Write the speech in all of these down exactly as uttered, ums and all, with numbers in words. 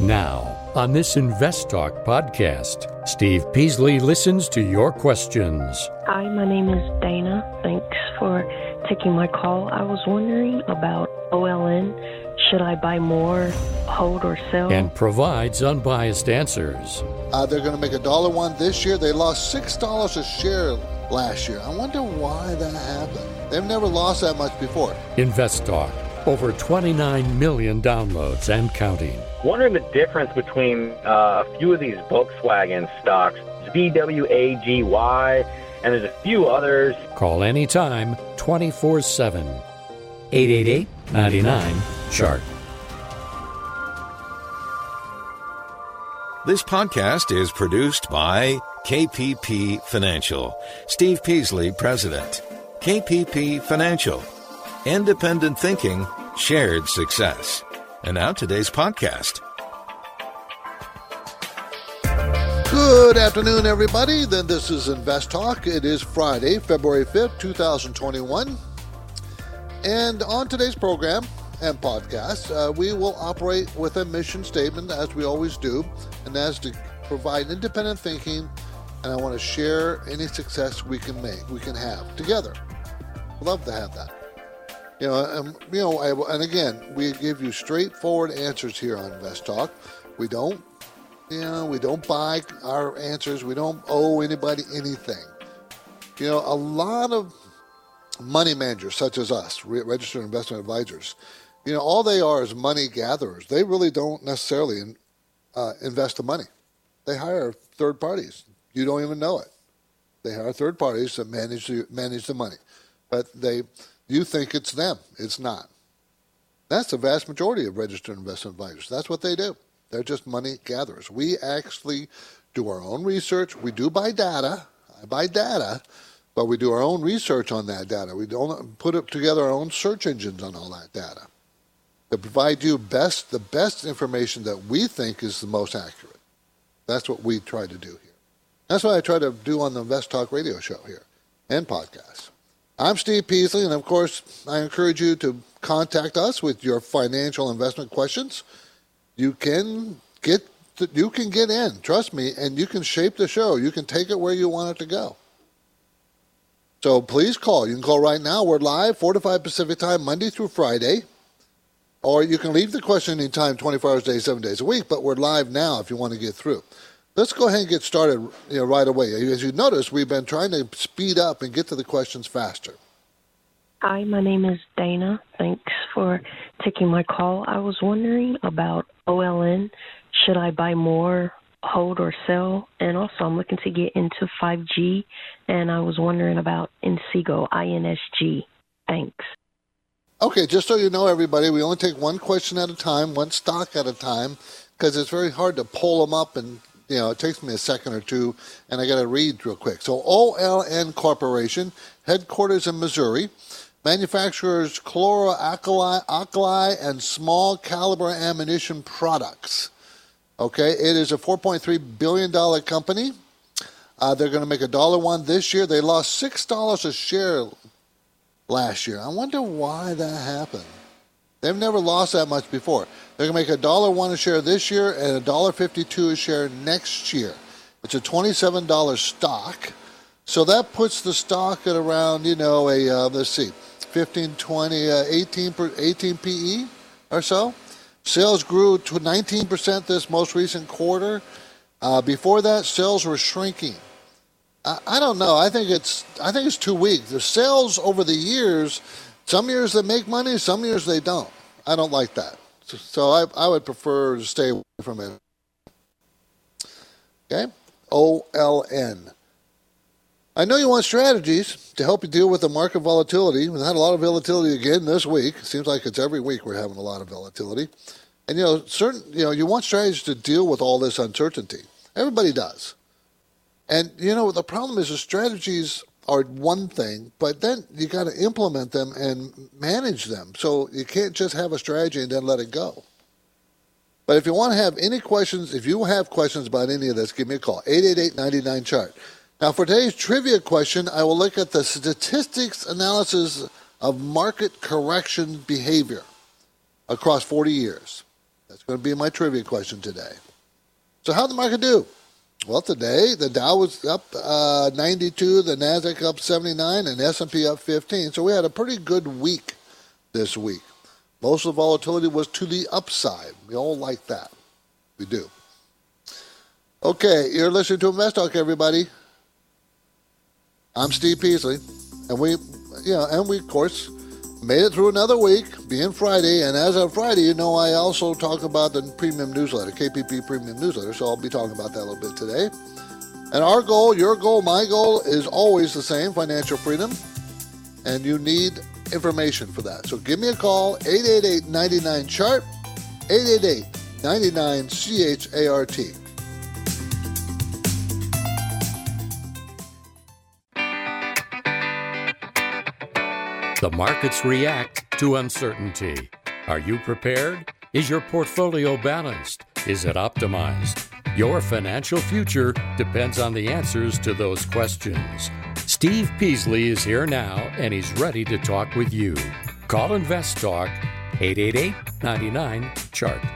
Now, on this InvestTalk podcast, Steve Peasley listens to your questions. Hi, my name is Dana. Thanks for taking my call. I was wondering about O L N. Should I buy more, hold, or sell? And provides unbiased answers. Uh, they're going to make one dollar this year. They lost six dollars a share last year. I wonder why that happened. They've never lost that much before. InvestTalk. Over twenty-nine million downloads and counting. Wondering the difference between uh, a few of these Volkswagen stocks, V W A G Y, and there's a few others. Call anytime, twenty-four seven. eight eight eight, nine nine, C H A R T. This podcast is produced by K P P Financial. Steve Peasley, President. K P P Financial. Independent thinking, shared success. And now today's podcast. Good afternoon, everybody. Then this is Invest Talk. It is Friday, February fifth, twenty twenty-one. And on today's program and podcast, uh, we will operate with a mission statement, as we always do, and that's to provide independent thinking. And I want to share any success we can make, we can have together. Love to have that. You know, and, you know, I, and again, we give you straightforward answers here on Invest Talk. We don't, you know, we don't buy our answers. We don't owe anybody anything. You know, a lot of money managers such as us, registered investment advisors, you know, all they are is money gatherers. They really don't necessarily in, uh, invest the money. They hire third parties. You don't even know it. They hire third parties to manage the, manage the money, but they. You think it's them. It's not. That's the vast majority of registered investment advisors. That's what they do. They're just money gatherers. We actually do our own research. We do buy data. I buy data, but we do our own research on that data. We don't put up together our own search engines on all that data to provide you best the best information that we think is the most accurate. That's what we try to do here. That's what I try to do on the Invest Talk radio show here and podcasts. I'm Steve Peasley, and of course, I encourage you to contact us with your financial investment questions. You can get to, you can get in, trust me, and you can shape the show. You can take it where you want it to go. So please call. You can call right now. We're live, four to five Pacific time, Monday through Friday. Or you can leave the question anytime, twenty-four hours a day, seven days a week, but we're live now if you want to get through. Let's go ahead and get started, you know, right away. As you notice, we've been trying to speed up and get to the questions faster. Hi, my name is Dana. Thanks for taking my call. I was wondering about O L N. Should I buy more, hold, or sell? And also, I'm looking to get into five G, and I was wondering about Insego, I N S G. Thanks. Okay, just so you know, everybody, we only take one question at a time, one stock at a time, because it's very hard to pull them up and You know, it takes me a second or two, and I got to read real quick. So O L N Corporation, headquarters in Missouri, manufactures chloroalkali alkali, and small caliber ammunition products. Okay, it is a four point three billion dollars company. Uh, they're going to make one dollar this year. They lost six dollars a share last year. I wonder why that happened. They've never lost that much before. They're going to make one dollar a share this year and one dollar fifty-two a share next year. It's a twenty-seven dollars stock. So that puts the stock at around, you know, a uh, let's see, fifteen, twenty, uh, eighteen, eighteen P E or so. Sales grew to nineteen percent this most recent quarter. Uh, before that, sales were shrinking. I, I don't know. I think it's I think it's too weak. The sales over the years. Some years they make money, some years they don't. I don't like that. So, so I, I would prefer to stay away from it. Okay? O L N. I know you want strategies to help you deal with the market volatility. We've had a lot of volatility again this week. It seems like it's every week we're having a lot of volatility. And, you know, certain, you know, you want strategies to deal with all this uncertainty. Everybody does. And, you know, the problem is the strategies are one thing, but then you got to implement them and manage them. So you can't just have a strategy and then let it go. But if you want to have any questions, if you have questions about any of this, give me a call, eight eight eight, nine nine, C H A R T. Now for today's trivia question, I will look at the statistics analysis of market correction behavior across forty years. That's going to be my trivia question today. So how'd the market do? Well, today the Dow was up uh, ninety-two, the Nasdaq up seventy-nine, and S and P up fifteen. So we had a pretty good week this week. Most of the volatility was to the upside. We all like that. We do. Okay, you're listening to InvestTalk, everybody. I'm Steve Peasley, and we, you know, and we of course made it through another week, being Friday. And as of Friday, you know, I also talk about the premium newsletter, K P P premium newsletter. So I'll be talking about that a little bit today. And our goal, your goal, my goal is always the same: financial freedom. And you need information for that. So give me a call, eight eight eight, nine nine, C H A R T, eight eight eight, nine nine, C H A R T. The markets react to uncertainty. Are you prepared? Is your portfolio balanced? Is it optimized? Your financial future depends on the answers to those questions. Steve Peasley is here now, and he's ready to talk with you. Call InvestTalk, eight eight eight, nine nine, C H A R T.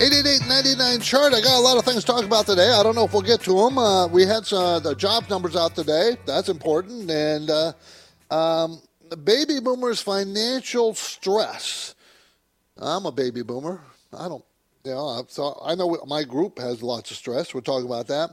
eight eight eight, nine nine, C H A R T. I got a lot of things to talk about today. I don't know if we'll get to them. Uh, we had some, uh, the job numbers out today. That's important. And uh, um, baby boomers' financial stress. I'm a baby boomer. I don't, you know, so I know my group has lots of stress. We'll talk about that.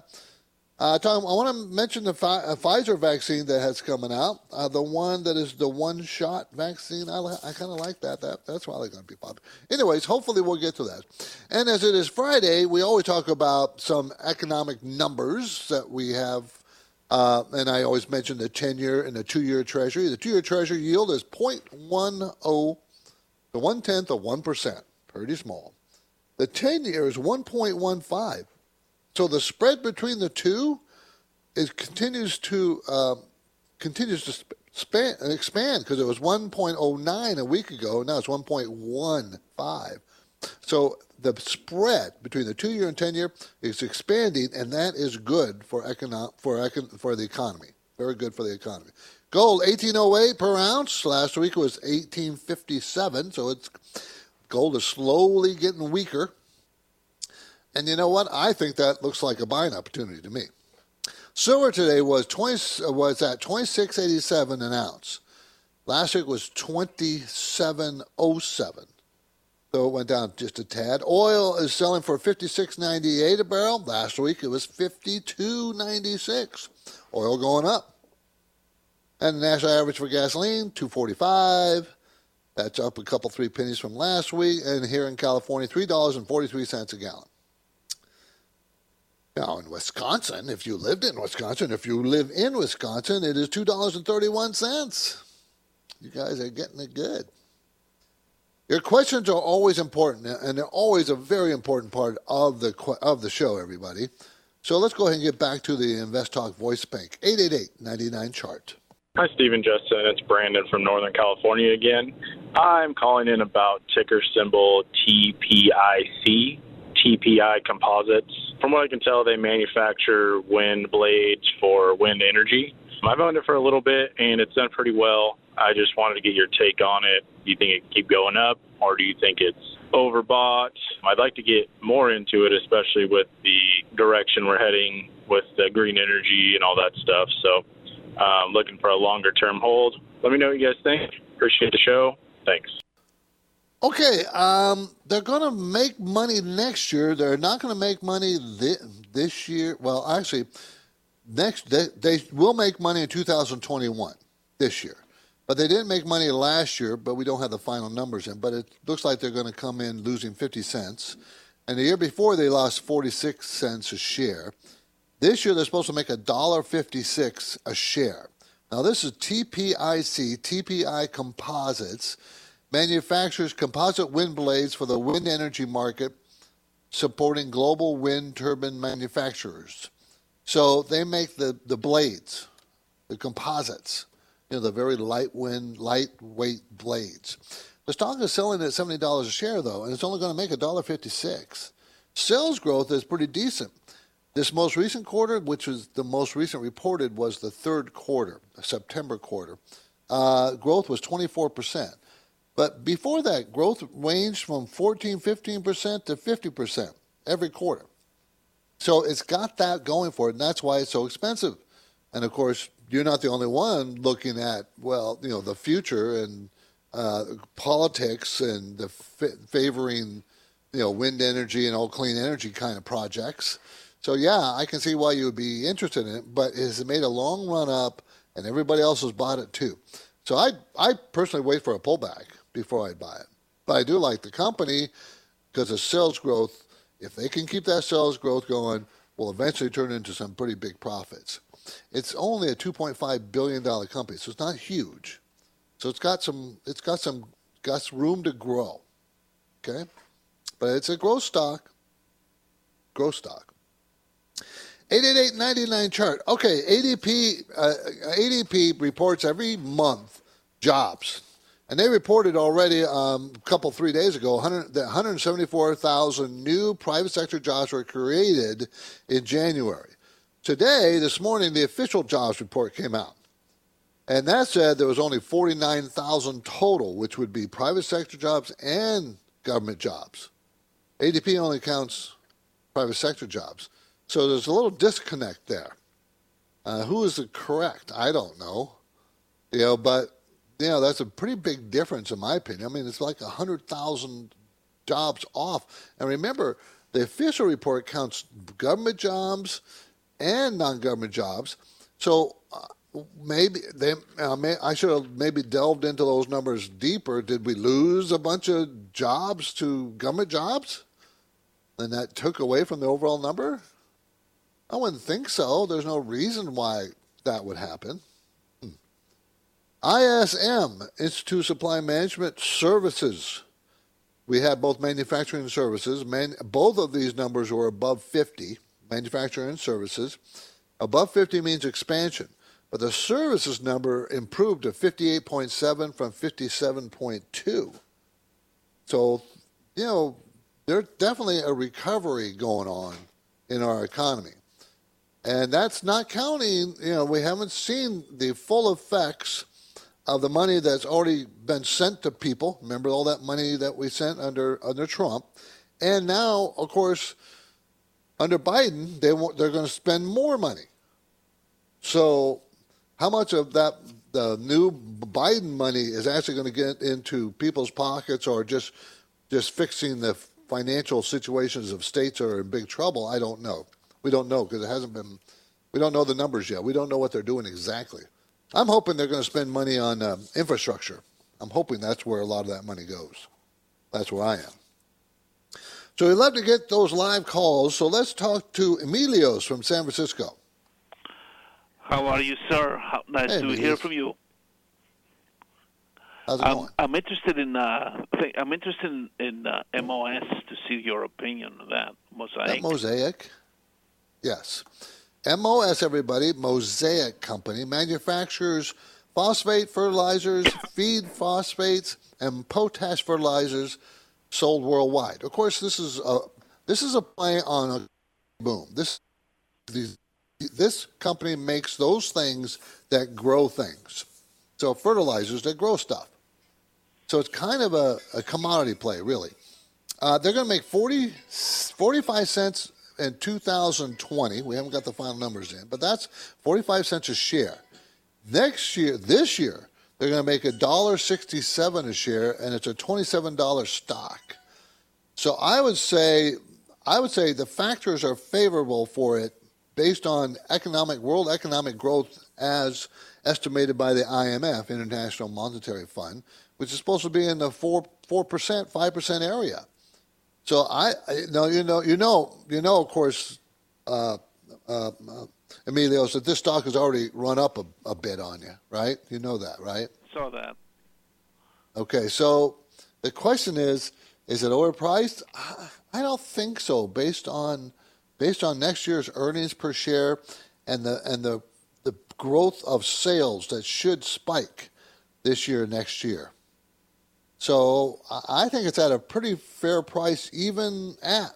Uh, Tom, I want to mention the Fi- Pfizer vaccine that has coming out, uh, the one that is the one-shot vaccine. I, li- I kind of like that. that. That's why they're going to be popular. Anyways, hopefully we'll get to that. And as it is Friday, we always talk about some economic numbers that we have, uh, and I always mention the ten-year and the two-year Treasury. The two-year Treasury yield is zero point one zero, the one-tenth of one percent, pretty small. The ten-year is one point one five. So the spread between the two is continues to uh, continues to sp- span, expand because it was one point zero nine a week ago. Now it's one point one five. So the spread between the two-year and ten-year is expanding, and that is good for econo- for econ- for the economy. Very good for the economy. Gold, eighteen oh eight per ounce. Last week it was eighteen fifty-seven. So it's gold is slowly getting weaker. And you know what? I think that looks like a buying opportunity to me. Silver today was twenty was at twenty-six eighty-seven an ounce. Last week was twenty-seven oh seven, so it went down just a tad. Oil is selling for fifty-six ninety-eight a barrel. Last week it was fifty-two ninety-six. Oil going up, and the national average for gasoline two forty-five. That's up a couple three pennies from last week. And here in California, three dollars and forty-three cents a gallon. Now, in Wisconsin, if you lived in Wisconsin, if you live in Wisconsin, it is two dollars and thirty-one cents. You guys are getting it good. Your questions are always important, and they're always a very important part of the of the show, everybody. So let's go ahead and get back to the InvestTalk Voice Bank, eight eight eight, nine nine, C H A R T. Hi, Steve and Justin. It's Brandon from Northern California again. I'm calling in about ticker symbol T P I C. T P I Composites. From what I can tell, they manufacture wind blades for wind energy. I've owned it for a little bit, and it's done pretty well. I just wanted to get your take on it. Do you think it can keep going up, or do you think it's overbought? I'd like to get more into it, especially with the direction we're heading with the green energy and all that stuff. So I'm um, looking for a longer-term hold. Let me know what you guys think. Appreciate the show. Thanks. Okay, um, they're going to make money next year. They're not going to make money th- this year. Well, actually, next they, they will make money in two thousand twenty-one, this year. But they didn't make money last year, but we don't have the final numbers in. But it looks like they're going to come in losing fifty cents. And the year before, they lost forty-six cents a share. This year, they're supposed to make one dollar and fifty-six cents a share. Now, this is T P I C, T P I Composites. Manufactures composite wind blades for the wind energy market, supporting global wind turbine manufacturers. So they make the, the blades, the composites, you know, the very light wind, lightweight blades. The stock is selling at seventy dollars a share, though, and it's only going to make one dollar and fifty-six cents. Sales growth is pretty decent. This most recent quarter, which was the most recent reported, was the third quarter, September quarter. Uh, growth was twenty-four percent. But before that, growth ranged from fourteen, fifteen percent to fifty percent every quarter. So it's got that going for it, and that's why it's so expensive. And, of course, you're not the only one looking at, well, you know, the future and uh, politics and the f- favoring, you know, wind energy and all clean energy kind of projects. So, yeah, I can see why you would be interested in it, but it's made a long run up, and everybody else has bought it too. So I I personally wait for a pullback before I buy it. But I do like the company because the sales growth, if they can keep that sales growth going, will eventually turn into some pretty big profits. It's only a two point five billion dollars company, so it's not huge. So it's got some it's got some got some room to grow. Okay? But it's a growth stock. Growth stock. eight eight eight, nine nine chart. Okay, A D P uh, A D P reports every month jobs. And they reported already um, a couple, three days ago, that one hundred seventy-four thousand new private sector jobs were created in January. Today, this morning, the official jobs report came out. And that said there was only forty-nine thousand total, which would be private sector jobs and government jobs. A D P only counts private sector jobs. So there's a little disconnect there. Uh, who is the correct? I don't know. You know, but you know, that's a pretty big difference in my opinion. I mean, it's like one hundred thousand jobs off. And remember, the official report counts government jobs and non-government jobs. So uh, maybe they, uh, may, I should have maybe delved into those numbers deeper. Did we lose a bunch of jobs to government jobs? And that took away from the overall number? I wouldn't think so. There's no reason why that would happen. Hmm. I S M, Institute Supply Management Services. We have both manufacturing and services. Man, both of these numbers were above fifty, manufacturing and services. Above fifty means expansion. But the services number improved to fifty-eight point seven from fifty-seven point two. So, you know, there's definitely a recovery going on in our economy. And that's not counting, you know, we haven't seen the full effects of the money that's already been sent to people. Remember all that money that we sent under under Trump. And now, of course, under Biden, they won't, they're going to spend more money. So how much of that the new Biden money is actually going to get into people's pockets or just just fixing the financial situations of states that are in big trouble? I don't know. We don't know because it hasn't been, we don't know the numbers yet. We don't know what they're doing exactly. I'm hoping they're going to spend money on um, infrastructure. I'm hoping that's where a lot of that money goes. That's where I am. So we love to get those live calls. So let's talk to Emilios from San Francisco. How are you, sir? How nice hey, to Emilios. hear from you. How's it I'm, going? I'm interested in, uh, I'm interested in uh, M O S to see your opinion on that. Mosaic. That Mosaic. Yes. M O S, everybody, Mosaic Company, manufactures phosphate fertilizers, feed phosphates, and potash fertilizers sold worldwide. Of course, this is a this is a play on a boom. This these, this company makes those things that grow things. So fertilizers that grow stuff. So it's kind of a, a commodity play, really. Uh, they're going to make forty, forty-five cents in two thousand twenty. We haven't got the final numbers in, but that's forty-five cents a share. Next year, this year, they're going to make one dollar sixty-seven a share, and it's a twenty-seven dollars stock. So I would say, I would say the factors are favorable for it based on economic world economic growth as estimated by the I M F, International Monetary Fund, which is supposed to be in the four four percent, five percent area. So I, I no, you know, you know, you know, of course, uh, uh, Emilios, that this stock has already run up a, a bit on you, right? You know that, right? Saw that. Okay, so the question is: is it overpriced? I, I don't think so, based on based on next year's earnings per share and the and the. the growth of sales that should spike this year, next year. So I think it's at a pretty fair price even at,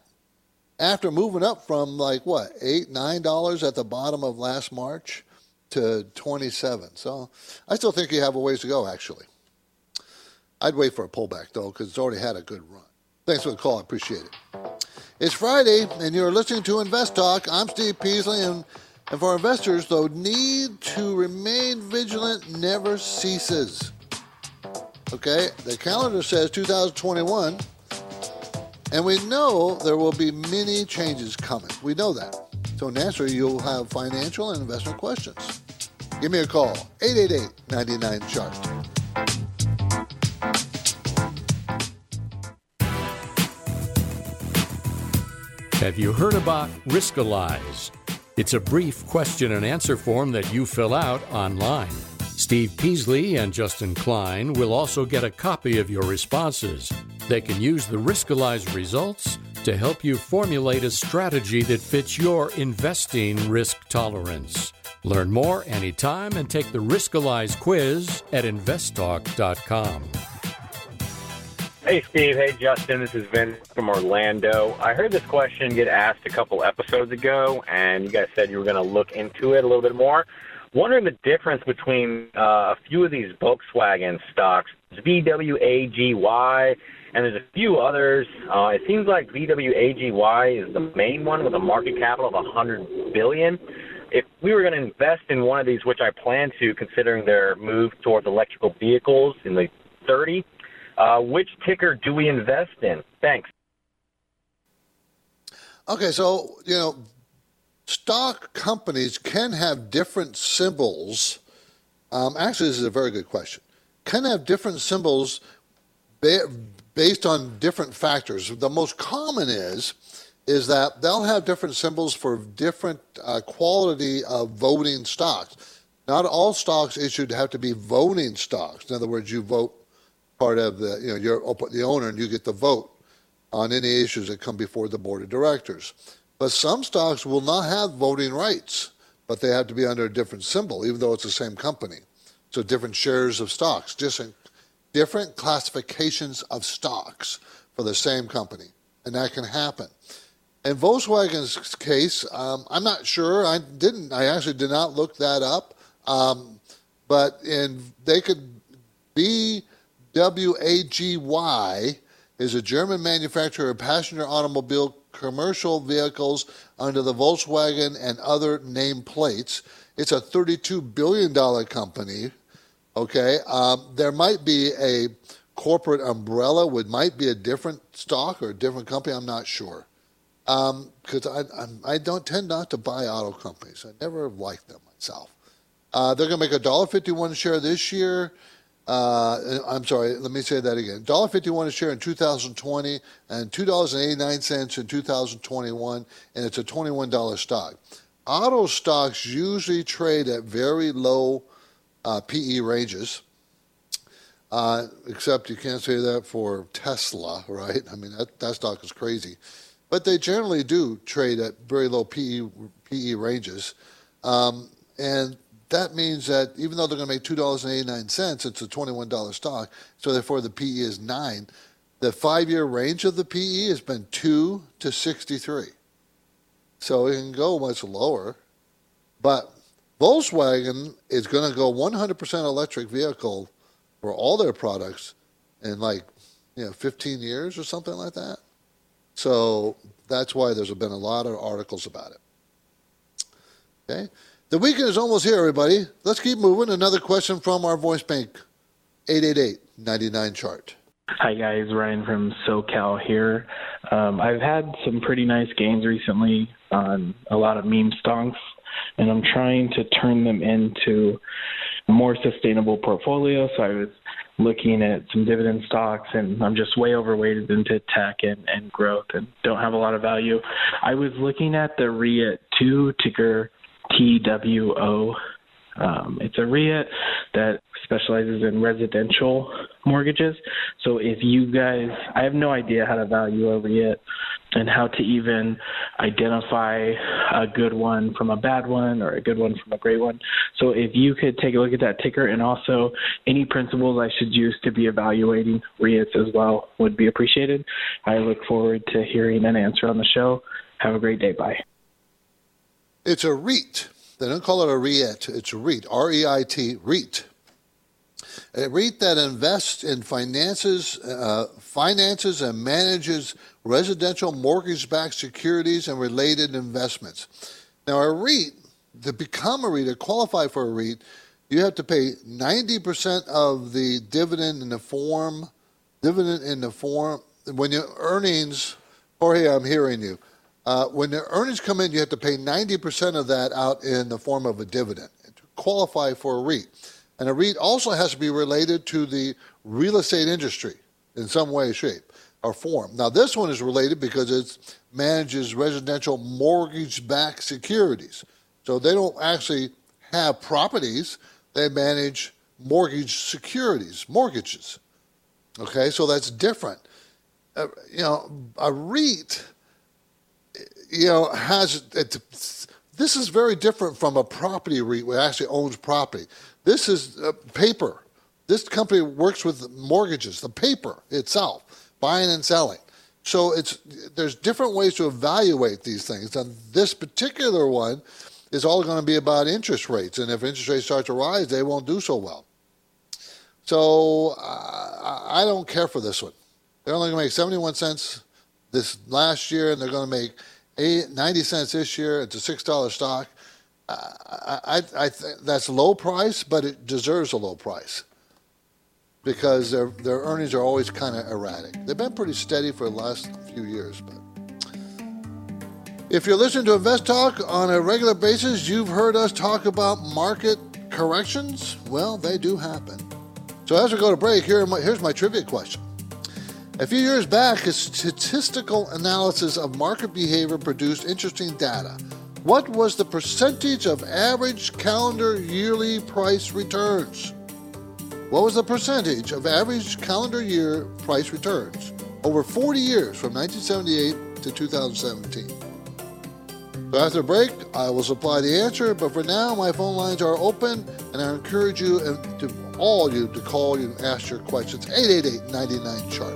after moving up from like what, eight, nine dollars at the bottom of last March to twenty-seven. So I still think you have a ways to go actually. I'd wait for a pullback, though, because it's already had a good run. Thanks for the call. I appreciate it. It's Friday, and you're listening to Invest Talk. I'm Steve Peasley, and, and for investors, though, need to remain vigilant never ceases. Okay, the calendar says two thousand twenty-one, and we know there will be many changes coming. We know that. So naturally, you'll have financial and investment questions. Give me a call, eight eight eight, nine nine, C H A R T. Have you heard about Riskalyze? It's a brief question and answer form that you fill out online. Steve Peasley and Justin Klein will also get a copy of your responses. They can use the Riskalyze results to help you formulate a strategy that fits your investing risk tolerance. Learn more anytime and take the Riskalyze quiz at invest talk dot com. Hey, Steve. Hey, Justin. This is Vince from Orlando. I heard this question get asked a couple episodes ago, and you guys said you were going to look into it a little bit more. Wondering the difference between uh, a few of these Volkswagen stocks, V W A G Y, and there's a few others. Uh, it seems like V W A G Y is the main one with a market capital of one hundred billion dollars. If we were going to invest in one of these, which I plan to, considering their move towards electrical vehicles in the thirties, Uh, which ticker do we invest in? Thanks. Okay, so, you know, stock companies can have different symbols. Um, actually, this is a very good question. Can have different symbols ba- based on different factors. The most common is is that they'll have different symbols for different uh, quality of voting stocks. Not all stocks issued have to be voting stocks. In other words, you vote part of the, you know, you're the owner and you get the vote on any issues that come before the board of directors. But some stocks will not have voting rights, but they have to be under a different symbol, even though it's the same company. So different shares of stocks, different, different classifications of stocks for the same company, and that can happen. In Volkswagen's case, um, I'm not sure. I didn't. I actually did not look that up. Um, but in they could be. W A G Y is a German manufacturer of passenger automobile commercial vehicles under the Volkswagen and other nameplates. It's a thirty-two billion dollars company, okay? Um, there might be a corporate umbrella, which might be a different stock or a different company, I'm not sure. Um, because I, I don't tend not to buy auto companies. I never liked them myself. Uh, they're going to make one dollar fifty-one a share this year. Uh, I'm sorry, let me say that again. one dollar fifty-one a share in two thousand twenty and two dollars and eighty-nine cents in two thousand twenty-one, and it's a twenty-one dollar stock. Auto stocks usually trade at very low uh, P E ranges, uh, except you can't say that for Tesla, right? I mean, that, that stock is crazy. But they generally do trade at very low P E, P E ranges, um, and that means that even though they're going to make two dollars and eighty-nine cents, it's a twenty-one dollar stock, so therefore the P E is nine. The five-year range of the P E has been two to sixty-three. So it can go much lower. But Volkswagen is going to go one hundred percent electric vehicle for all their products in like, you know, fifteen years or something like that. So that's why there's been a lot of articles about it. Okay? The weekend is almost here, everybody. Let's keep moving. Another question from our voice bank, eight eight eight, nine nine, C H A R T. Hi, guys. Ryan from SoCal here. Um, I've had some pretty nice gains recently on a lot of meme stocks, and I'm trying to turn them into a more sustainable portfolio. So I was looking at some dividend stocks, and I'm just way overweighted into tech and, and growth and don't have a lot of value. I was looking at the R E I T two ticker T W O. Um, it's a R E I T that specializes in residential mortgages. So if you guys, I have no idea how to value a R E I T and how to even identify a good one from a bad one or a good one from a great one. So if you could take a look at that ticker and also any principles I should use to be evaluating R E I Ts as well would be appreciated. I look forward to hearing an answer on the show. Have a great day. Bye. It's a R E I T. They don't call it a R E I T. It's a R E I T, R E I T. a REIT that invests in finances, uh, finances and manages residential mortgage-backed securities and related investments. Now, a REIT, to become a REIT or qualify for a REIT, you have to pay ninety percent of the dividend in the form, dividend in the form, when your earnings, Jorge, I'm hearing you. Uh, when the earnings come in, you have to pay ninety percent of that out in the form of a dividend to qualify for a REIT. And a REIT also has to be related to the real estate industry in some way, shape, or form. Now, this one is related because it manages residential mortgage-backed securities. So they don't actually have properties. They manage mortgage securities, mortgages. Okay, so that's different. Uh, you know, a REIT... You know, has it, this is very different from a property REIT where it actually owns property. This is uh, paper. This company works with mortgages, the paper itself, buying and selling. So it's there's different ways to evaluate these things. And this particular one is all going to be about interest rates. And if interest rates start to rise, they won't do so well. So uh, I don't care for this one. They're only going to make seventy-one cents this last year, and they're going to make ninety cents this year. It's a six dollar stock. Uh, I, I th- that's low price, but it deserves a low price because their their earnings are always kind of erratic. They've been pretty steady for the last few years. But if you're listening to Invest Talk on a regular basis, you've heard us talk about market corrections. Well, they do happen. So as we go to break, here my, here's my trivia question. A few years back, a statistical analysis of market behavior produced interesting data. What was the percentage of average calendar yearly price returns? What was the percentage of average calendar year price returns over forty years from nineteen seventy-eight to two thousand seventeen? So after the break, I will supply the answer, but for now, my phone lines are open, and I encourage you to all you to call you and ask your questions. eight eight eight, nine nine, chart.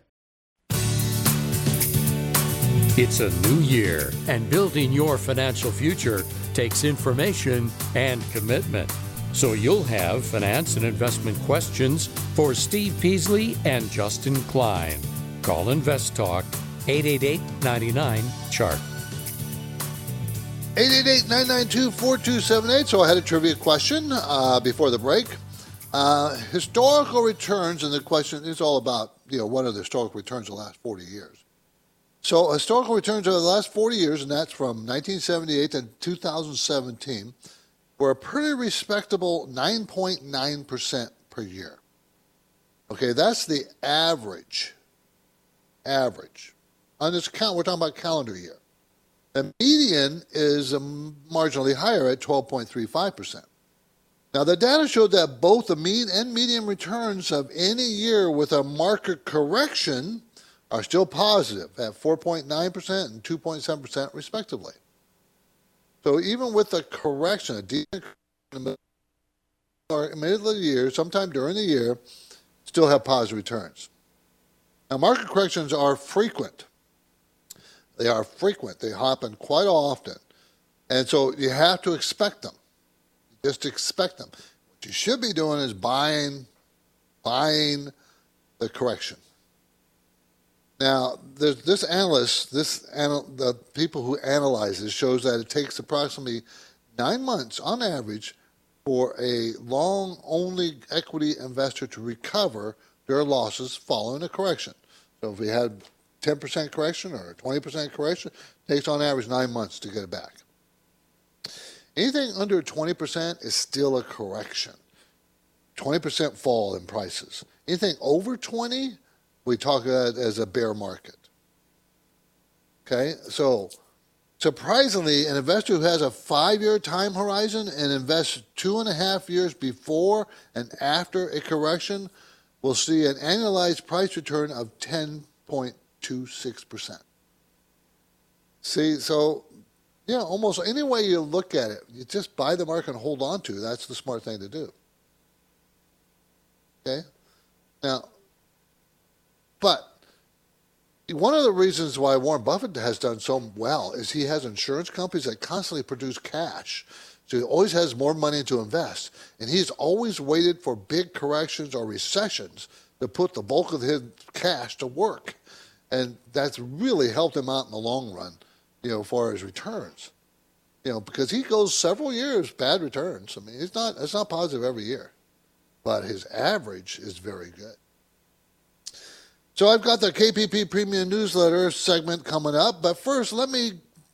It's a new year, and building your financial future takes information and commitment. So you'll have finance and investment questions for Steve Peasley and Justin Klein. Call InvestTalk, eight eight eight, nine nine, C H A R T. eight eight eight, nine nine two, four two seven eight. So I had a trivia question uh, before the break. Uh, historical returns, and the question is all about, you know, what are the historical returns of the last forty years? So historical returns over the last forty years, and that's from nineteen seventy-eight to two thousand seventeen, were a pretty respectable nine point nine percent per year. Okay, that's the average. Average. On this count, we're talking about calendar year. The median is marginally higher at twelve point three five percent. Now, the data showed that both the mean and median returns of any year with a market correction are still positive at four point nine percent and two point seven percent respectively. So even with a correction, a decent correction in the middle of the year, sometime during the year, still have positive returns. Now, market corrections are frequent. They are frequent. They happen quite often. And so you have to expect them. You just expect them. What you should be doing is buying, buying the correction. Now, there's this analyst, this anal- the people who analyze this, shows that it takes approximately nine months on average for a long-only equity investor to recover their losses following a correction. So if we had ten percent correction or twenty percent correction, it takes on average nine months to get it back. Anything under twenty percent is still a correction. twenty percent fall in prices. Anything over twenty percent, we talk about it as a bear market. Okay, so surprisingly, an investor who has a five-year time horizon and invests two and a half years before and after a correction will see an annualized price return of ten point two six percent. See, so, yeah, almost any way you look at it, you just buy the market and hold on to. That's the smart thing to do. Okay? Now, but one of the reasons why Warren Buffett has done so well is he has insurance companies that constantly produce cash. So he always has more money to invest. And he's always waited for big corrections or recessions to put the bulk of his cash to work. And that's really helped him out in the long run, you know, for his returns. You know, because he goes several years bad returns. I mean, it's not it's not positive every year. But his average is very good. So I've got the K P P Premium Newsletter segment coming up, but first let me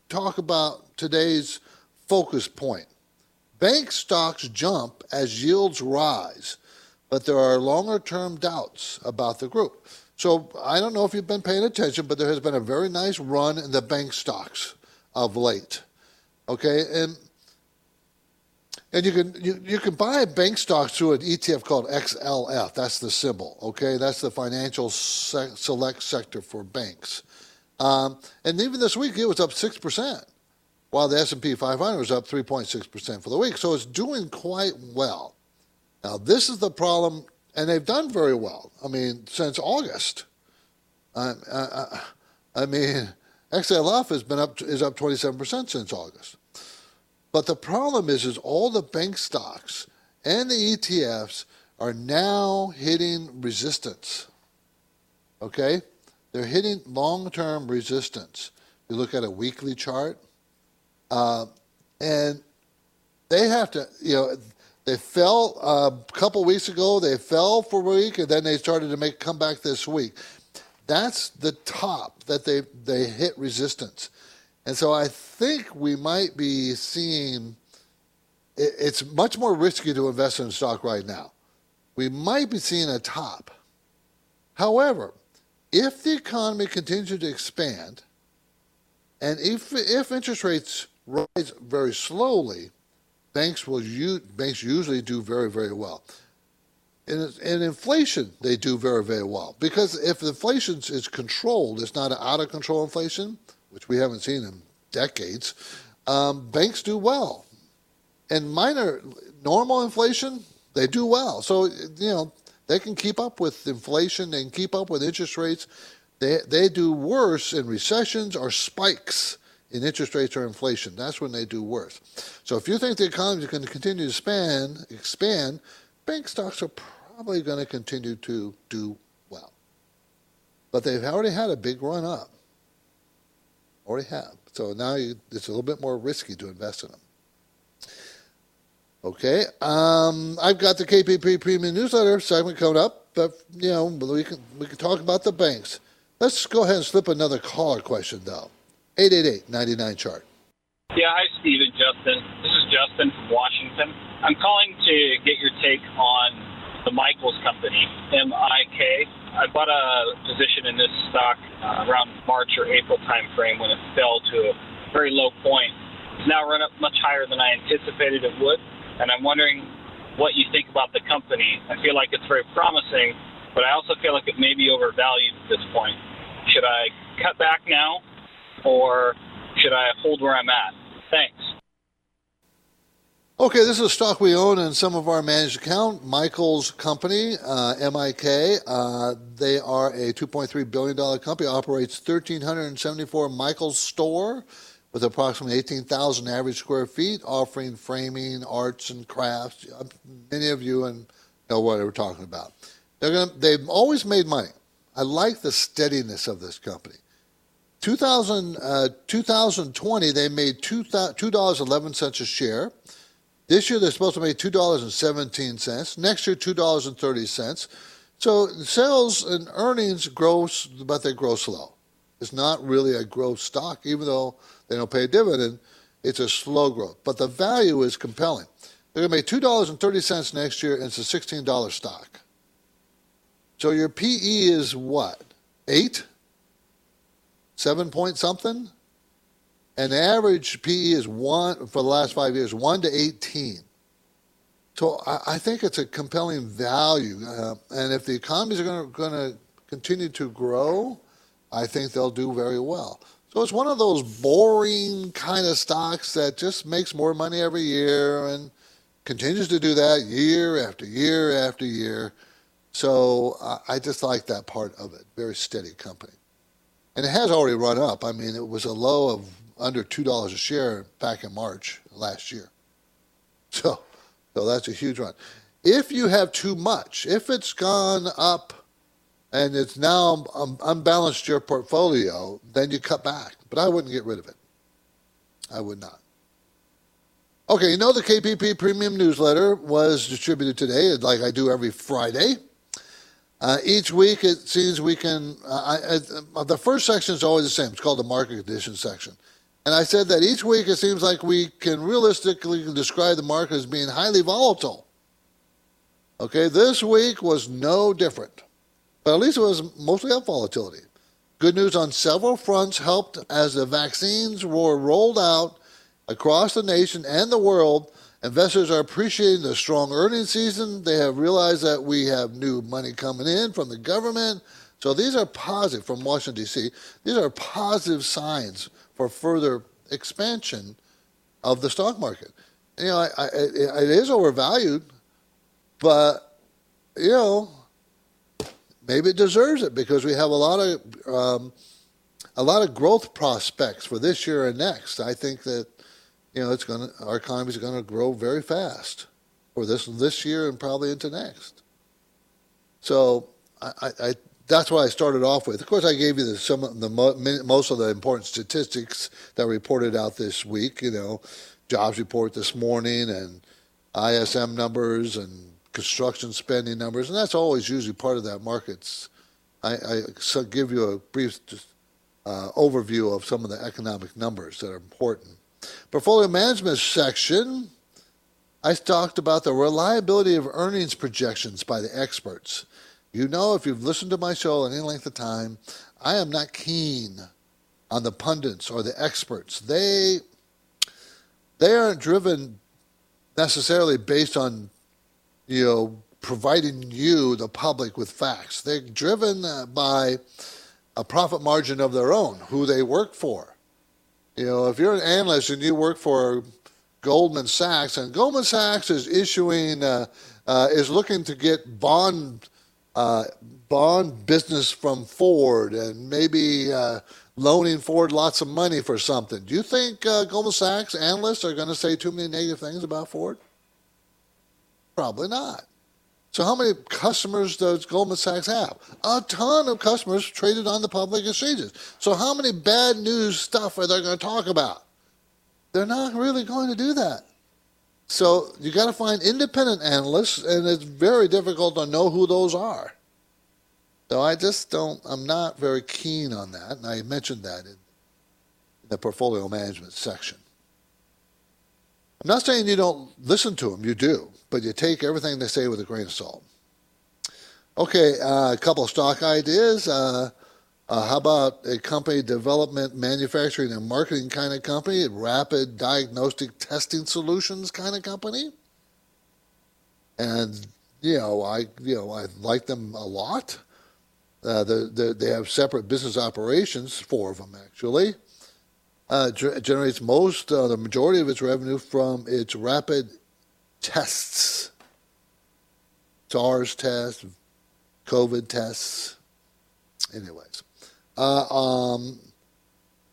talk about today's focus point. Bank stocks jump as yields rise, but there are longer-term doubts about the group. So I don't know if you've been paying attention, but there has been a very nice run in the bank stocks of late. Okay, and and you can you, you can buy bank stocks through an E T F called X L F. That's the symbol, okay? That's the financial se- select sector for banks. Um, and even this week, it was up six percent, while the S and P five hundred was up three point six percent for the week. So it's doing quite well. Now, this is the problem, and they've done very well. I mean, since August. I, I, I mean, X L F has been up is up twenty-seven percent since August. But the problem is, is all the bank stocks and the E T Fs are now hitting resistance, okay? They're hitting long-term resistance. You look at a weekly chart, uh, and they have to, you know, they fell a couple weeks ago, they fell for a week, and then they started to make a comeback this week. That's the top that they, they hit resistance. And so I think we might be seeing, it's much more risky to invest in stock right now. We might be seeing a top. However, if the economy continues to expand, and if, if interest rates rise very slowly, banks will use, banks usually do very, very well. In, in inflation, they do very, very well. Because if inflation is controlled, it's not an out-of-control inflation, which we haven't seen in decades, um, banks do well. And minor, normal inflation, they do well. So, you know, they can keep up with inflation and keep up with interest rates. They, they do worse in recessions or spikes in interest rates or inflation. That's when they do worse. So if you think the economy is going to continue to expand, expand, bank stocks are probably going to continue to do well. But they've already had a big run up. Already have. So now you, it's a little bit more risky to invest in them. Okay, um, I've got the K P P Premium Newsletter segment coming up, but you know we can we can talk about the banks. Let's go ahead and slip another caller question though. eight eight eight, nine nine, chart. Yeah, hi Steve and Justin. This is Justin from Washington. I'm calling to get your take on the Michaels Company, M I K. I bought a position in this stock uh, around March or April timeframe when it fell to a very low point. It's now run up much higher than I anticipated it would. And I'm wondering what you think about the company. I feel like it's very promising, but I also feel like it may be overvalued at this point. Should I cut back now, or should I hold where I'm at? Thanks. Okay, this is a stock we own in some of our managed account, Michaels Company, uh, M I K. Uh, they are a two point three billion dollars company, operates one thousand three hundred seventy-four Michaels store, with approximately eighteen thousand average square feet, offering framing, arts, and crafts. Many of you know what we're talking about. They're gonna, they've always made money. I like the steadiness of this company. two thousand, uh, twenty twenty, they made two dollars and eleven cents a share. This year, they're supposed to make two dollars and seventeen cents. Next year, two dollars and thirty cents. So sales and earnings grow, but they grow slow. It's not really a growth stock, even though they don't pay a dividend. It's a slow growth. But the value is compelling. They're going to make two dollars and thirty cents next year, and it's a sixteen dollars stock. So your P E is what? Eight? Seven point something? And the average P E is one, for the last five years, one to eighteen. So I, I think it's a compelling value. Uh, and if the economies are going to, going to continue to grow, I think they'll do very well. So it's one of those boring kind of stocks that just makes more money every year and continues to do that year after year after year. So I just like that part of it. Very steady company. And it has already run up. I mean, it was a low of under two dollars a share back in March last year. So, so that's a huge run. If you have too much, if it's gone up, and it's now um, unbalanced your portfolio, then you cut back. But I wouldn't get rid of it. I would not. Okay, you know the K P P Premium Newsletter was distributed today, like I do every Friday. Uh, each week it seems we can, uh, I, I, the first section is always the same. It's called the market conditions section. And I said that each week it seems like we can realistically describe the market as being highly volatile. Okay, this week was no different. But at least it was mostly up volatility. Good news on several fronts helped as the vaccines were rolled out across the nation and the world. Investors are appreciating the strong earnings season. They have realized that we have new money coming in from the government. So these are positive from Washington, D C. These are positive signs for further expansion of the stock market. You know, I, I, it is overvalued, but, you know, maybe it deserves it because we have a lot of um, a lot of growth prospects for this year and next. I think that you know it's going our economy is going to grow very fast for this this year and probably into next. So I, I, I, that's what I started off with. Of course, I gave you the, some the most of the important statistics that were reported out this week. You know, jobs report this morning and I S M numbers and construction spending numbers, and that's always usually part of that market's. I, I so give you a brief uh, overview of some of the economic numbers that are important. Portfolio management section, I talked about the reliability of earnings projections by the experts. You know, if you've listened to my show any length of time, I am not keen on the pundits or the experts. They, they aren't driven necessarily based on, you know, providing you, the public, with facts. They're driven by a profit margin of their own, who they work for. You know, if you're an analyst and you work for Goldman Sachs, and Goldman Sachs is issuing, uh, uh, is looking to get bond uh, bond business from Ford, and maybe uh, loaning Ford lots of money for something. Do you think uh, Goldman Sachs analysts are going to say too many negative things about Ford? Probably not. So how many customers does Goldman Sachs have? A ton of customers traded on the public exchanges. So how many bad news stuff are they going to talk about? They're not really going to do that. So you got to find independent analysts, and it's very difficult to know who those are. So I just don't, I'm not very keen on that, and I mentioned that in the portfolio management section. I'm not saying you don't listen to them, you do, but you take everything they say with a grain of salt. Okay, uh, a couple of stock ideas. Uh, uh, how about a company development, manufacturing, and marketing kind of company, rapid diagnostic testing solutions kind of company? And, you know, I, you know, I like them a lot. Uh, the, the, they have separate business operations, four of them actually. Uh, ger- generates most, uh, the majority of its revenue from its rapid tests, SARS tests, COVID tests. Anyways, uh, um,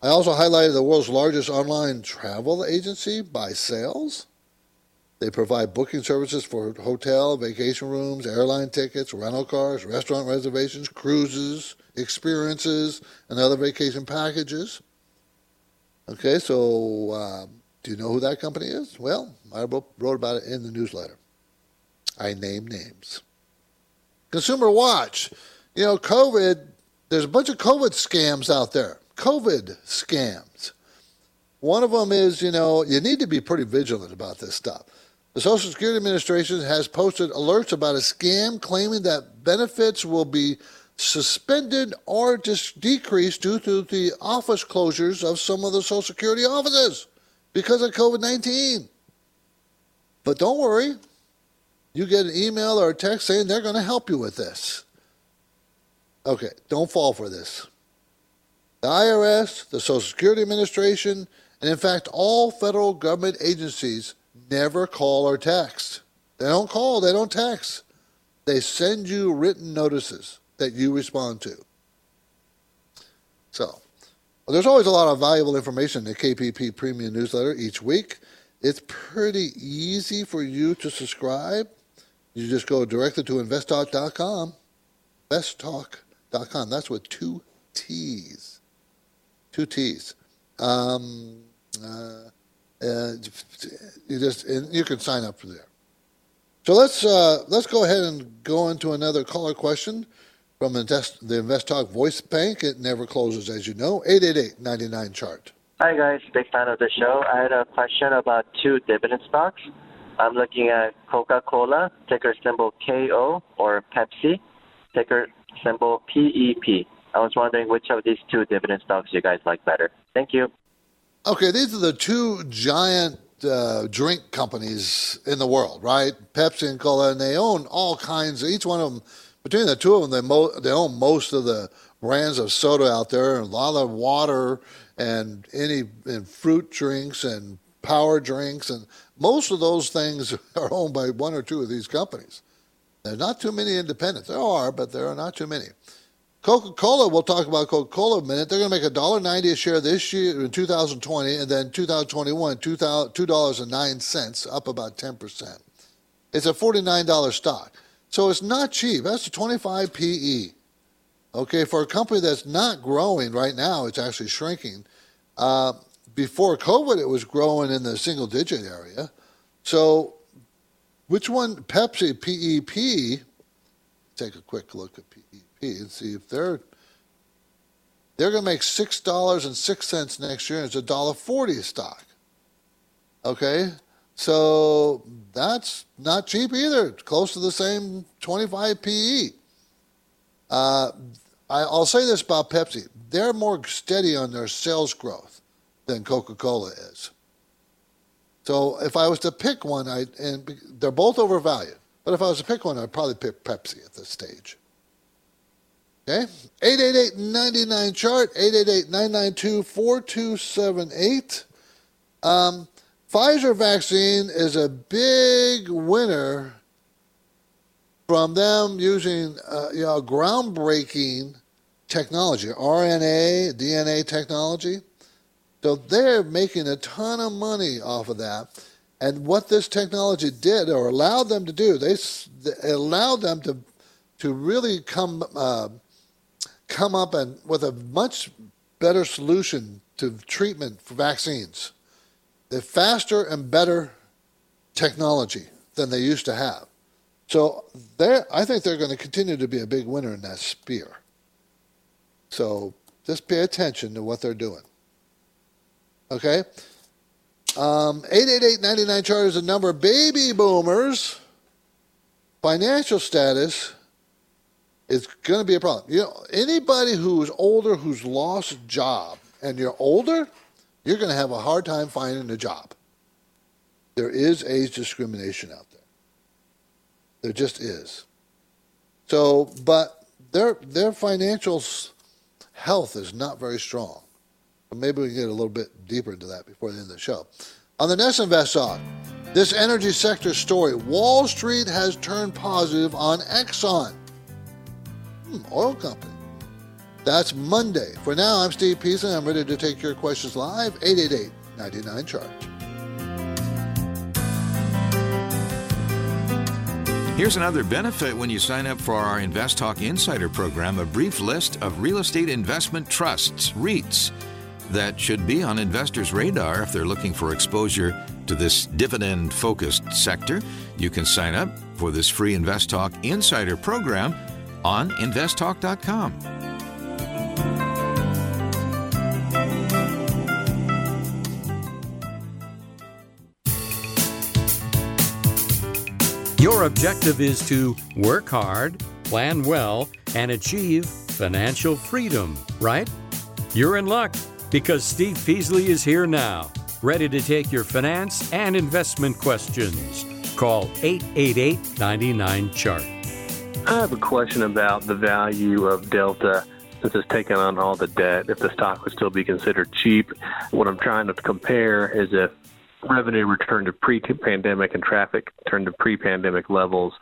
I also highlighted the world's largest online travel agency by sales. They provide booking services for hotel, vacation rooms, airline tickets, rental cars, restaurant reservations, cruises, experiences, and other vacation packages. Okay, so uh, do you know who that company is? Well, I wrote about it in the newsletter. I name names. Consumer Watch. You know, COVID, there's a bunch of COVID scams out there. COVID scams. One of them is, you know, you need to be pretty vigilant about this stuff. The Social Security Administration has posted alerts about a scam claiming that benefits will be suspended or dis- decreased due to the office closures of some of the Social Security offices because of COVID nineteen. But don't worry. You get an email or a text saying they're going to help you with this. Okay, don't fall for this. The I R S, the Social Security Administration, and in fact all federal government agencies never call or text. They don't call, they don't text. They send you written notices that you respond to. So, well, there's always a lot of valuable information in the K P P Premium Newsletter each week. It's pretty easy for you to subscribe. You just go directly to invest talk dot com. invest talk dot com. That's with two T's. Two T's. Um, uh, uh, you just and you can sign up for there. So let's uh, let's go ahead and go into another caller question. From the Invest, the Invest Talk Voice Bank, it never closes, as you know. eight eight eight, nine nine, C H A R T. Hi, guys. Big fan of the show. I had a question about two dividend stocks. I'm looking at Coca-Cola, ticker symbol K O, or Pepsi, ticker symbol P E P. I was wondering which of these two dividend stocks you guys like better. Thank you. Okay, these are the two giant uh, drink companies in the world, right? Pepsi and Cola, and they own all kinds. Each one of them. Between the two of them, they, mo- they own most of the brands of soda out there, and a lot of water and any and fruit drinks and power drinks, and most of those things are owned by one or two of these companies. There's not too many independents. There are, but there are not too many. Coca-Cola, we'll talk about Coca-Cola in a minute. They're going to make one dollar ninety a share this year in two thousand twenty, and then two thousand twenty-one, two dollars and nine cents, up about ten percent. It's a forty-nine dollars stock. So it's not cheap. That's a twenty-five P E. Okay, for a company that's not growing right now, it's actually shrinking. Uh, before COVID, it was growing in the single-digit area. So which one? Pepsi, P E P. Take a quick look at P E P and see if they're they're going to make six dollars and six cents next year. It's a one dollar forty stock. Okay. So that's not cheap either. Close to the same twenty-five P E. Uh, I, I'll say this about Pepsi. They're more steady on their sales growth than Coca-Cola is. So if I was to pick one, I and they're both overvalued. But if I was to pick one, I'd probably pick Pepsi at this stage. Okay? eight eight eight, nine nine, C H A R T, eight eight eight, nine nine two, four two seven eight. Um, Pfizer vaccine is a big winner from them using uh, you know, groundbreaking technology, R N A, D N A technology. So they're making a ton of money off of that. And what this technology did or allowed them to do, they it allowed them to to really come uh, come up and with a much better solution to treatment for vaccines. They're faster and better technology than they used to have. So I think they're going to continue to be a big winner in that sphere. So just pay attention to what they're doing. Okay? Um, eight eight eight, nine nine, C H A R T is the number. Baby boomers, financial status is going to be a problem. You know, anybody who's older who's lost a job and you're older, you're going to have a hard time finding a job. There is age discrimination out there. There just is. So, but their their financial health is not very strong. Maybe we can get a little bit deeper into that before the end of the show. On the next Invest Talk, this energy sector story, Wall Street has turned positive on Exxon. Hmm, oil company. That's Monday. For now, I'm Steve Peasley. I'm ready to take your questions live, eight eight eight, nine nine, C H A R T. Here's another benefit when you sign up for our InvestTalk Insider program, a brief list of real estate investment trusts, REITs, that should be on investors' radar if they're looking for exposure to this dividend-focused sector. You can sign up for this free InvestTalk Insider program on invest talk dot com. Your objective is to work hard, plan well, and achieve financial freedom, right? You're in luck, because Steve Peasley is here now, ready to take your finance and investment questions. Call eight eight eight, nine nine, C H A R T. I have a question about the value of Delta, since it's taken on all the debt, if the stock would still be considered cheap. What I'm trying to compare is if revenue returned to pre-pandemic and traffic returned to pre-pandemic levels,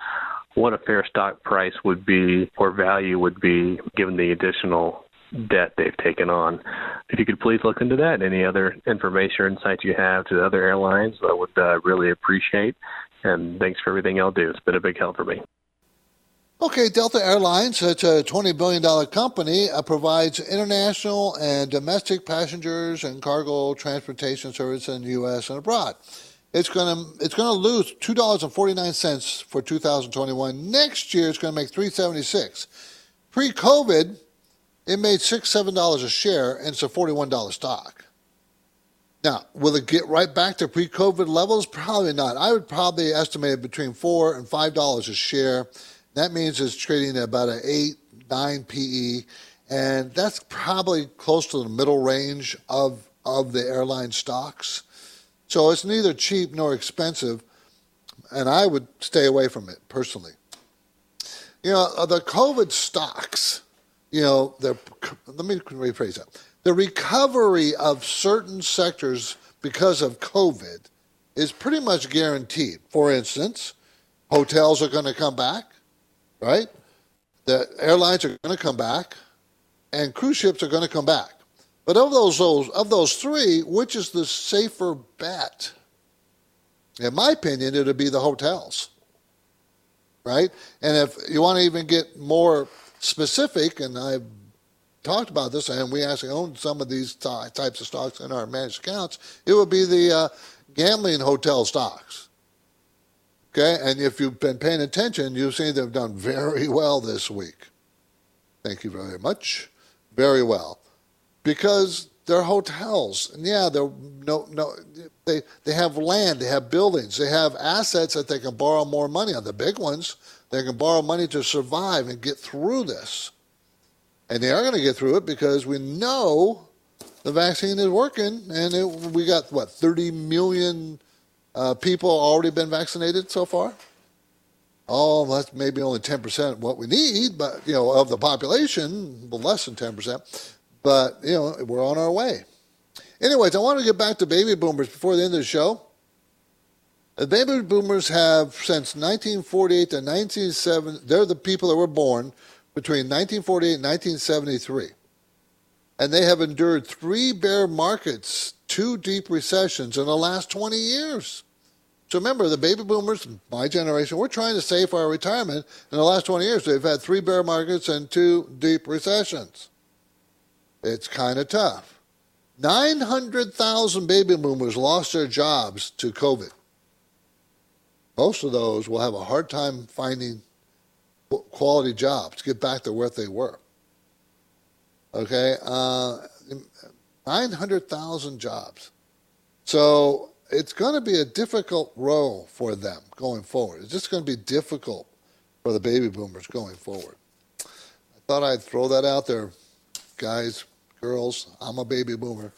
what a fair stock price would be or value would be given the additional debt they've taken on. If you could please look into that. Any other information or insights you have to the other airlines, I would uh, really appreciate. And thanks for everything y'all do. It's been a big help for me. Okay, Delta Airlines, it's a twenty billion dollars company, uh, provides international and domestic passengers and cargo transportation service in the U S and abroad. It's going to it's going to lose two dollars and forty-nine cents for two thousand twenty-one. Next year, it's going to make three dollars and seventy-six cents. Pre-COVID, it made six dollars, seven dollars a share, and it's a forty-one dollars stock. Now, will it get right back to pre-COVID levels? Probably not. I would probably estimate between four dollars and five dollars a share. That means it's trading at about an eight, nine P E, and that's probably close to the middle range of, of the airline stocks. So it's neither cheap nor expensive, and I would stay away from it personally. You know, the COVID stocks... You know, the, let me rephrase that. The recovery of certain sectors because of COVID is pretty much guaranteed. For instance, hotels are going to come back, right? The airlines are going to come back, and cruise ships are going to come back. But of those, those of those three, which is the safer bet? In my opinion, it would be the hotels, right? And if you want to even get more specific, and I've talked about this, and we actually own some of these t- types of stocks in our managed accounts, it would be the uh, gambling hotel stocks. Okay, and if you've been paying attention, you've seen they've done very well this week. Thank you very much. Very well. Because they're hotels. And yeah, they're no no they they have land, they have buildings, they have assets that they can borrow more money on. The big ones, they can borrow money to survive and get through this. And they are going to get through it because we know the vaccine is working. And it, we got, what, thirty million Uh, people already been vaccinated so far? Oh, that's maybe only ten percent of what we need, but, you know, of the population, well, less than ten percent. But, you know, we're on our way. Anyways, I want to get back to baby boomers before the end of the show. The baby boomers have, since nineteen forty-eight to nineteen seventy, they're the people that were born between nineteen forty-eight and nineteen seventy-three. And they have endured three bear markets, two deep recessions in the last twenty years. So remember, the baby boomers, my generation, we're trying to save for our retirement. In the last twenty years, they've had three bear markets and two deep recessions. It's kind of tough. nine hundred thousand baby boomers lost their jobs to COVID. Most of those will have a hard time finding quality jobs to get back to where they were. Okay, uh, nine hundred thousand jobs. So it's going to be a difficult role for them going forward. It's just going to be difficult for the baby boomers going forward. I thought I'd throw that out there, guys, girls. I'm a baby boomer.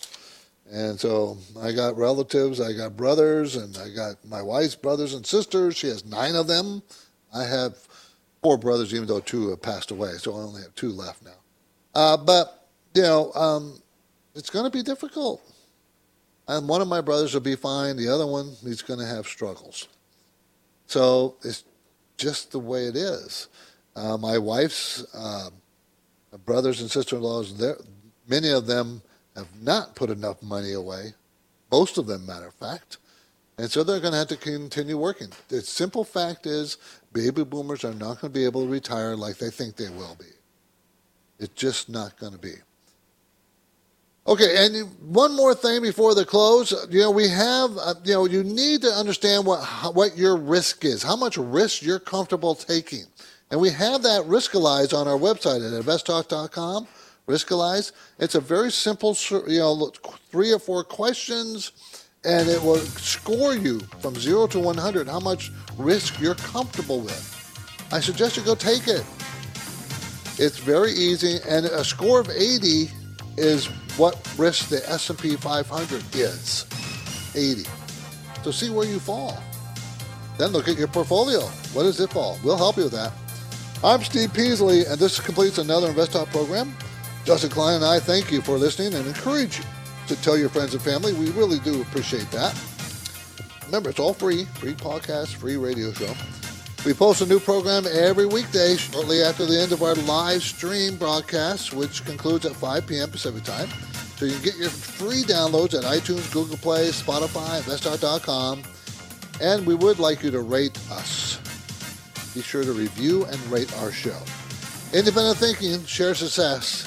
And so I got relatives, I got brothers, and I got my wife's brothers and sisters. She has nine of them. I have four brothers, even though two have passed away, so I only have two left now. Uh, but, you know, um, it's going to be difficult. And one of my brothers will be fine. The other one, he's going to have struggles. So it's just the way it is. Uh, my wife's uh, brothers and sister-in-laws, many of them have not put enough money away, most of them, matter of fact. And so they're going to have to continue working. The simple fact is baby boomers are not going to be able to retire like they think they will be. It's just not going to be. Okay, and one more thing before the close. You know, we have, uh, you know, you need to understand what what your risk is, how much risk you're comfortable taking. And we have that Riskalyze on our website at invest talk dot com. Riskalyze. It's a very simple, you know, three or four questions, and it will score you from zero to one hundred how much risk you're comfortable with. I suggest you go take it. It's very easy, and a score of eighty is what risk the S and P five hundred is, eighty. So see where you fall. Then look at your portfolio. What does it fall? We'll help you with that. I'm Steve Peasley, and this completes another InvestTalk program. Justin Klein and I thank you for listening and encourage you to tell your friends and family. We really do appreciate that. Remember, it's all free, free podcast, free radio show. We post a new program every weekday shortly after the end of our live stream broadcast, which concludes at five p.m. Pacific time. So you can get your free downloads at iTunes, Google Play, Spotify, invest talk dot com. And we would like you to rate us. Be sure to review and rate our show. Independent thinking, share success.